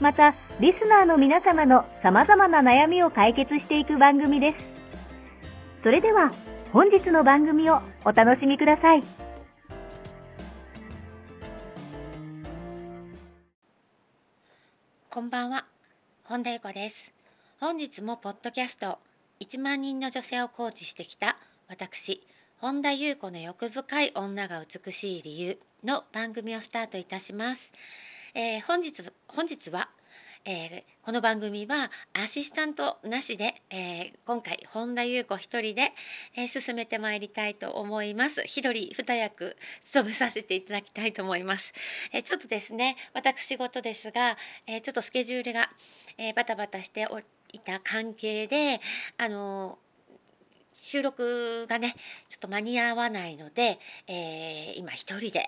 また、リスナーの皆様の様々な悩みを解決していく番組です。それでは、本日の番組をお楽しみください。こんばんは、本田裕子です。本日もポッドキャスト、1万人の女性をコーチしてきた私、本田裕子の欲深い女が美しい理由の番組をスタートいたします。本日は、この番組はアシスタントなしで、今回本田裕子一人で、進めてまいりたいと思います。一人二役務めさせていただきたいと思います。ちょっとですね、私事ですが、ちょっとスケジュールが、バタバタしていた関係で、収録がねちょっと間に合わないので、今一人で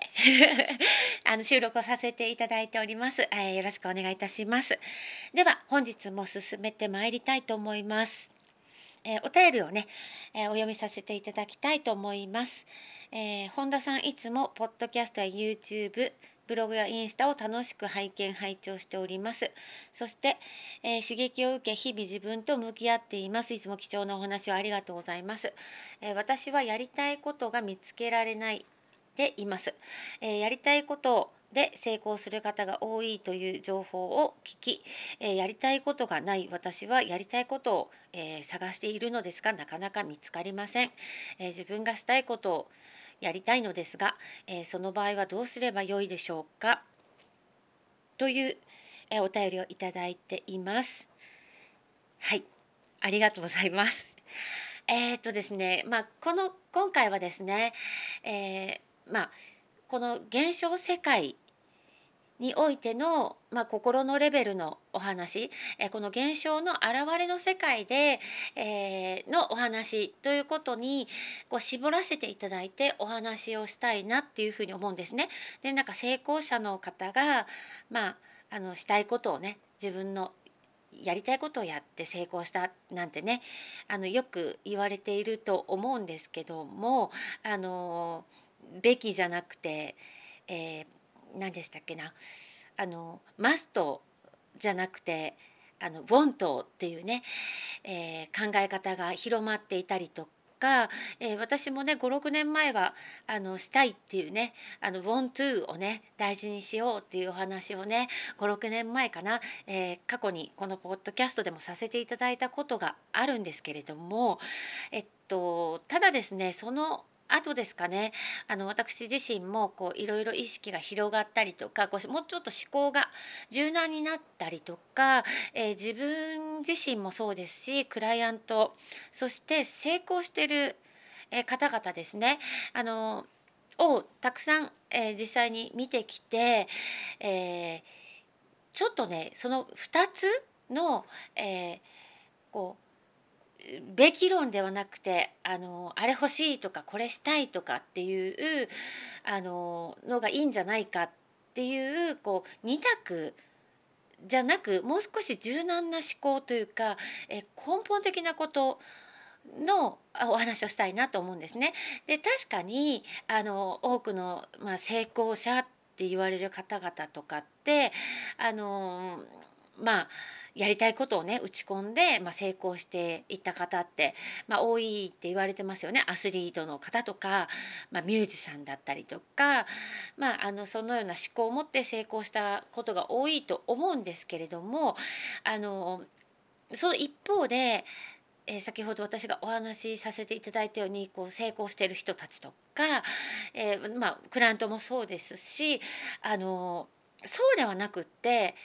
収録をさせていただいております。よろしくお願いいたします。では本日も進めてまいりたいと思います。お便りをね、お読みさせていただきたいと思います。本田さんいつもポッドキャストや YouTube、ブログやインスタを楽しく拝見拝聴しております。そして、刺激を受け日々自分と向き合っています。いつも貴重なお話をありがとうございます。私はやりたいことが見つけられないでいます。やりたいことで成功する方が多いという情報を聞き、やりたいことがない私はやりたいことを、探しているのですがなかなか見つかりません。自分がしたいことをやりたいのですが、その場合はどうすればよいでしょうかという、お便りをいただいています。はい、ありがとうございます。ですね、今回はですね、この現象世界においての、心のレベルのお話、この現象の現れの世界で、のお話ということに絞らせていただいてお話をしたいなっていうふうに思うんですね。で、なんか成功者の方が、したいことをね、自分のやりたいことをやって成功したなんてね、よく言われていると思うんですけども、べきじゃなくて、何でしたっけな、マストじゃなくてボントっていうね、考え方が広まっていたりとか、私もね 5,6 年前はしたいっていうね、ボントゥーをね大事にしようっていうお話をね 5,6 年前かな、過去にこのポッドキャストでもさせていただいたことがあるんですけれども、ただですね、そのあとですかね、私自身もいろいろ意識が広がったりとか、もうちょっと思考が柔軟になったりとか、自分自身もそうですし、クライアント、そして成功している方々ですね、をたくさん、実際に見てきて、ちょっとねその2つの、べき論ではなくて、あれ欲しいとかこれしたいとかっていうのがいいんじゃないかっていう、二択じゃなく、もう少し柔軟な思考というか、根本的なことのお話をしたいなと思うんですね。で、確かに多くの、成功者って言われる方々とかってやりたいことをね打ち込んで、成功していった方って、多いって言われてますよね。アスリートの方とか、ミュージシャンだったりとか、そのような思考を持って成功したことが多いと思うんですけれども、その一方で、先ほど私がお話しさせていただいたように成功している人たちとか、クライアントもそうですし、そうではなくって、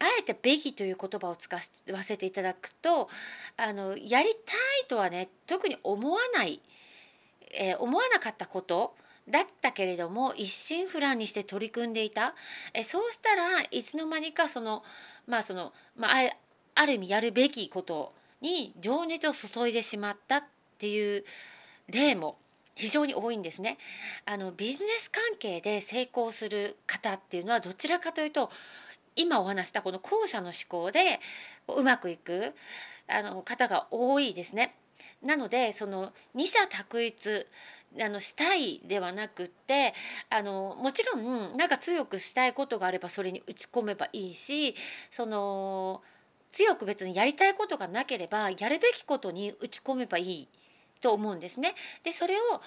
あえて「べき」という言葉を使わせていただくと、やりたいとはね特に思わない、思わなかったことだったけれども一心不乱にして取り組んでいた、そうしたらいつの間にかある意味やるべきことに情熱を注いでしまったっていう例も非常に多いんですね。ビジネス関係で成功する方っていうのはどちらかというと今お話したこの後者の思考でうまくいく方が多いですね。なのでその二者択一したいではなくってもちろん強くしたいことがあればそれに打ち込めばいいし、強く別にやりたいことがなければやるべきことに打ち込めばいいと思うんですね。でそれを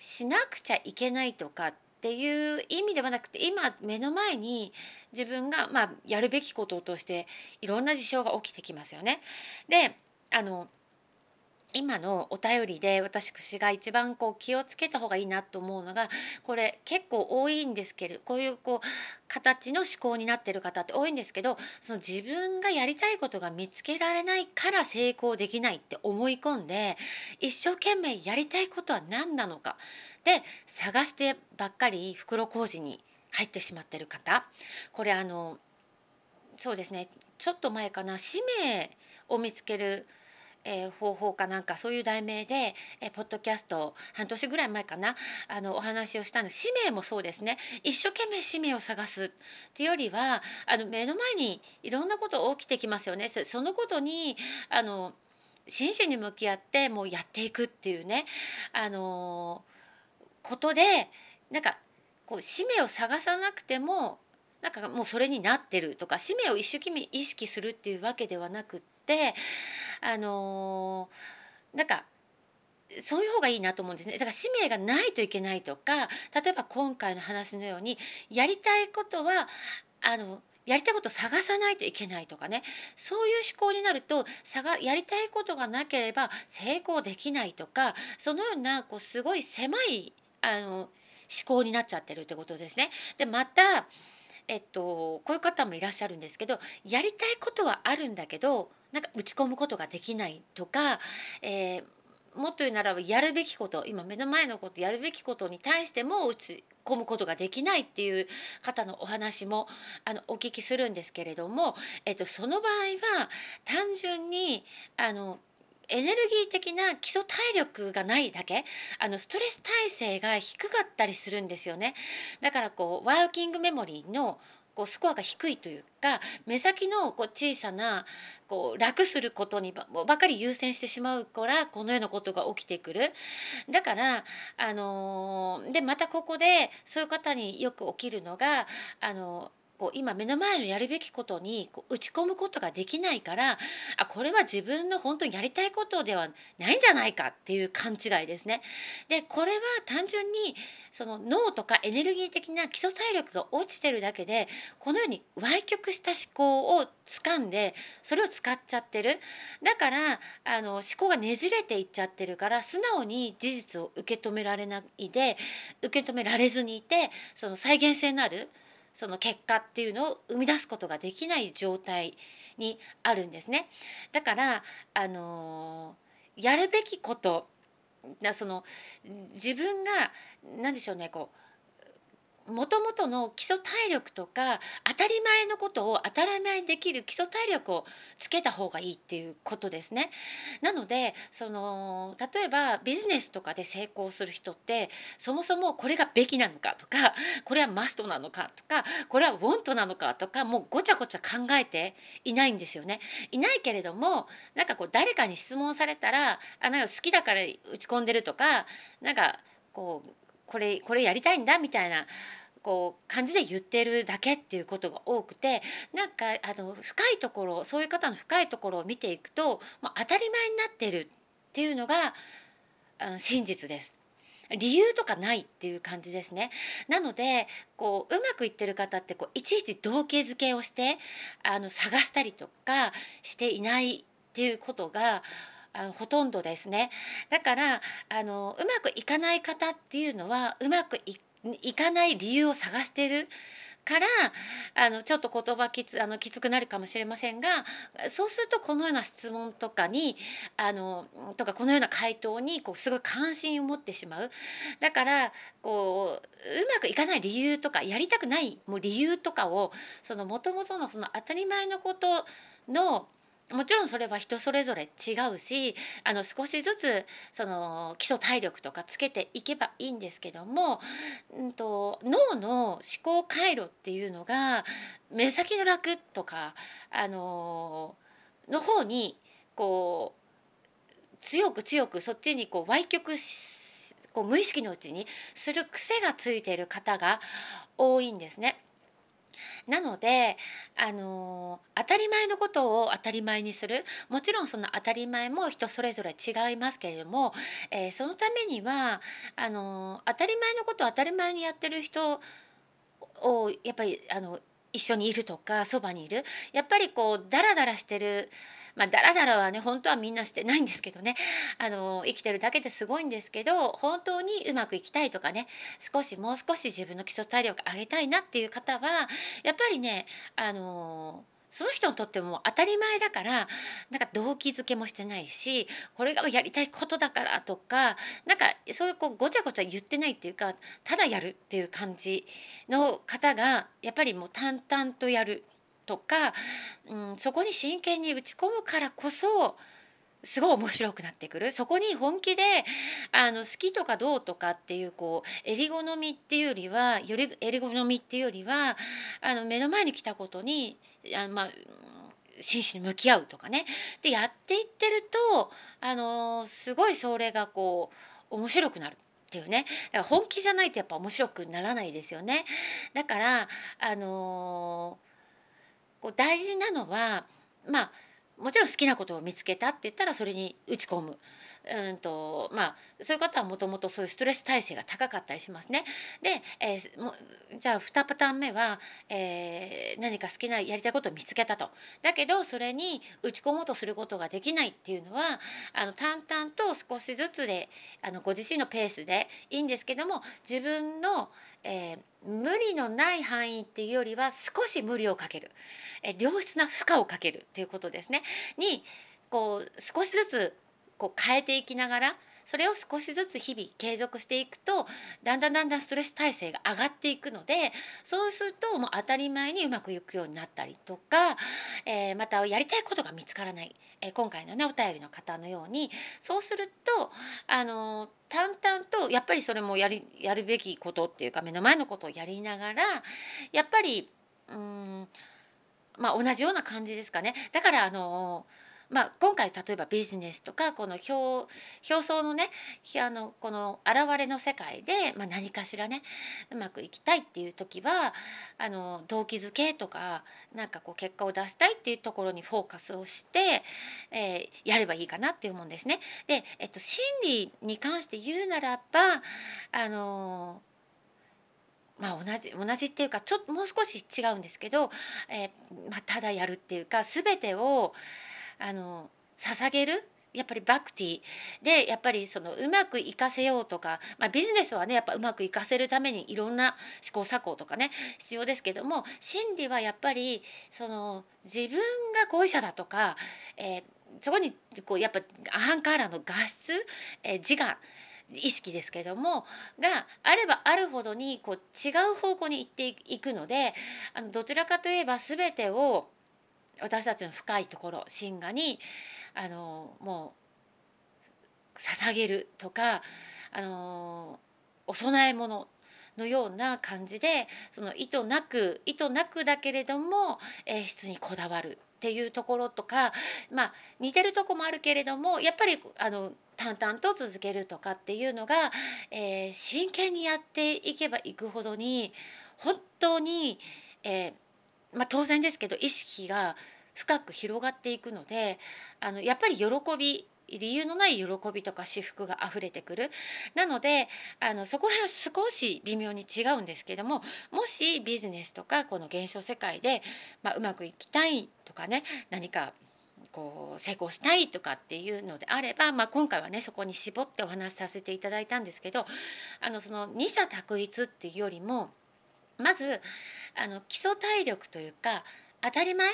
しなくちゃいけないとかっていう意味ではなくて、今目の前に自分がやるべきことを通していろんな事象が起きてきますよね。で今のお便りで私が一番気をつけた方がいいなと思うのが、これ結構多いんですけど、こういう形の思考になってる方って多いんですけど、その自分がやりたいことが見つけられないから成功できないって思い込んで、一生懸命やりたいことは何なのかで探してばっかり袋小路に入ってしまってる方、これそうですね、ちょっと前かな、使命を見つける方法かなんか、そういう題名でポッドキャスト半年ぐらい前かなお話をしたんです。使命もそうですね、一生懸命使命を探すっていうよりは目の前にいろんなこと起きてきますよね。そのことに真摯に向き合ってもうやっていくっていうねことで、使命を探さなくてももうそれになってるとか、使命を一生懸命意識するっていうわけではなくってそういう方がいいなと思うんですね。だから使命がないといけないとか、例えば今回の話のようにやりたいことはやりたいことを探さないといけないとかね、そういう思考になるとやりたいことがなければ成功できないとか、そのようなすごい狭い思考になっちゃってるってことですね。でまたこういう方もいらっしゃるんですけど、やりたいことはあるんだけど打ち込むことができないとか、もっと言うならばやるべきこと、今目の前のことやるべきことに対しても打ち込むことができないっていう方のお話もお聞きするんですけれども、その場合は単純にエネルギー的な基礎体力がないだけ、ストレス耐性が低かったりするんですよね。だからワーキングメモリーのスコアが低いというか、目先の小さな楽することにばかり優先してしまうからこのようなことが起きてくる。だからでまたここでそういう方によく起きるのが今目の前のやるべきことに打ち込むことができないから、これは自分の本当にやりたいことではないんじゃないかっていう勘違いですね。でこれは単純に脳とかエネルギー的な基礎体力が落ちてるだけで、このように歪曲した思考を掴んでそれを使っちゃってる。だから思考がねじれていっちゃってるから、素直に事実を受け止められずにいて、再現性のある結果っていうのを生み出すことができない状態にあるんですね。だからやるべきこと自分が何でしょうね、もともとの基礎体力とか当たり前のことを当たり前にできる基礎体力をつけた方がいいっていうことですね。なので例えばビジネスとかで成功する人って、そもそもこれがべきなのかとか、これはマストなのかとか、これはウォントなのかとか、もうごちゃごちゃ考えていないんですよね。いないけれども誰かに質問されたら好きだから打ち込んでるとかこれやりたいんだみたいなこう感じで言ってるだけっていうことが多くて、なんか深いところ、そういう方の深いところを見ていくと、もう当たり前になってるっていうのが真実です。理由とかないっていう感じですね。なのでこううまくいってる方ってこういちいち動機づけをして探したりとかしていないっていうことがほとんどですね。だからうまくいかない方っていうのはうまくいかない理由を探してるから、ちょっと言葉きつくなるかもしれませんが、そうするとこのような質問とかにとかこのような回答にこうすごい関心を持ってしまう。だからこううまくいかない理由とかやりたくないもう理由とかをもともとの当たり前のことの、もちろんそれは人それぞれ違うし、少しずつ基礎体力とかつけていけばいいんですけども、脳の思考回路っていうのが目先の楽とかの方にこう強くそっちにこう歪曲こう無意識のうちにする癖がついている方が多いんですね。なので当たり前のことを当たり前にする、もちろんその当たり前も人それぞれ違いますけれども、そのためには当たり前のことを当たり前にやってる人をやっぱり一緒にいるとかそばにいる、やっぱりこうダラダラしてる、ダラダラはね本当はみんなしてないんですけどね、生きてるだけですごいんですけど、本当にうまくいきたいとかね、もう少し自分の基礎体力上げたいなっていう方はやっぱりねその人にとっても当たり前だから、なんか動機づけもしてないし、これがやりたいことだからとか、なんかそういうこうごちゃごちゃ言ってないっていうか、ただやるっていう感じの方がやっぱりもう淡々とやるとか、そこに真剣に打ち込むからこそすごい面白くなってくる。そこに本気で好きとかどうとかっていうこう襟好みっていうよりは目の前に来たことに真摯に向き合うとかね、でやっていってるとすごいそれがこう面白くなるっていうね。だから本気じゃないとやっぱ面白くならないですよね。だからこう大事なのは、もちろん好きなことを見つけたって言ったらそれに打ち込む、そういう方はもともとそういうストレス耐性が高かったりしますね。で、じゃあ2パターン目は、何か好きなやりたいことを見つけたと、だけどそれに打ち込もうとすることができないっていうのは淡々と少しずつでご自身のペースでいいんですけども、自分の、無理のない範囲っていうよりは少し無理をかける、良質な負荷をかけるっていうことですねにこう少しずつこう変えていきながら、それを少しずつ日々継続していくとだんだんストレス耐性が上がっていくので、そうするともう当たり前にうまくいくようになったりとか、またやりたいことが見つからない、今回のねお便りの方のように、そうすると淡々とやっぱりそれもやるべきことっていうか目の前のことをやりながら、やっぱり同じような感じですかね。だから今回例えばビジネスとかこの表層のねこの現れの世界で、何かしらねうまくいきたいっていう時は動機づけとかなんかこう結果を出したいっていうところにフォーカスをして、やればいいかなっていうもんですね。で、心理に関して言うならば同じっていうかもう少し違うんですけど、ただやるっていうか全てを捧げる、やっぱりバクティでやっぱりうまくいかせようとか、ビジネスはねやっぱうまくいかせるためにいろんな試行錯誤とかね必要ですけども、心理はやっぱり自分が合意者だとか、そこにこうやっぱアハンカーラの画質、自我意識ですけどもがあればあるほどにこう違う方向に行っていくので、どちらかといえば全てを私たちの深いところ真我にもう捧げるとかお供え物のような感じで意図なくだけれども質にこだわるっていうところとか、似てるとこもあるけれどもやっぱり淡々と続けるとかっていうのが、真剣にやっていけばいくほどに本当に、当然ですけど意識が深く広がっていくので、やっぱり喜び、理由のない喜びとか私服があふれてくる。なのでそこら辺は少し微妙に違うんですけども、もしビジネスとかこの現象世界で、うまくいきたいとかね、何かこう成功したいとかっていうのであれば、今回はねそこに絞ってお話しさせていただいたんですけど、その二者択一っていうよりも、まず基礎体力というか当たり前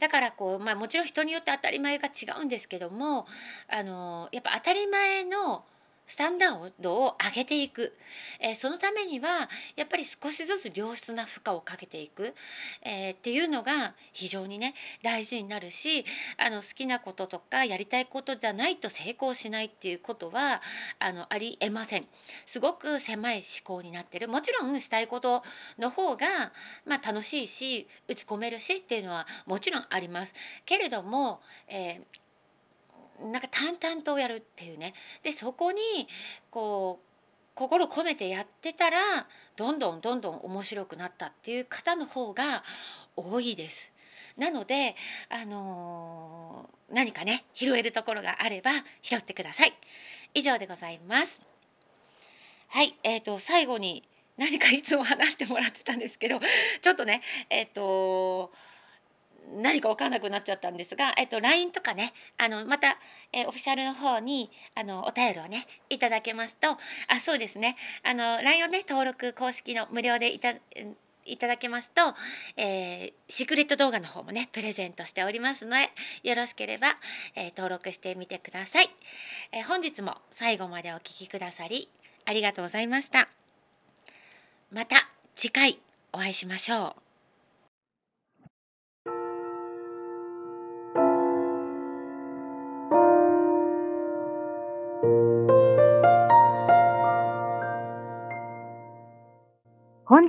だから、もちろん人によって当たり前が違うんですけども、やっぱ当たり前のスタンダードを上げていく、そのためにはやっぱり少しずつ良質な負荷をかけていく、っていうのが非常にね大事になるし、好きなこととかやりたいことじゃないと成功しないっていうことはありえません。すごく狭い思考になってる。もちろんしたいことの方が、楽しいし打ち込めるしっていうのはもちろんありますけれども、なんか淡々とやるっていうね。でそこにこう心込めてやってたら、どんどん面白くなったっていう方の方が多いです。なので何かね拾えるところがあれば拾ってください。以上でございます。はい、最後に何かいつも話してもらってたんですけど、ちょっとね何か分からなくなっちゃったんですが、LINE とかね、また、オフィシャルの方にお便りをねいただけますと、そうですね、LINE をね登録公式の無料でいただけますと、シークレット動画の方もねプレゼントしておりますので、よろしければ、登録してみてください。本日も最後までお聴きくださりありがとうございました。また次回お会いしましょう。本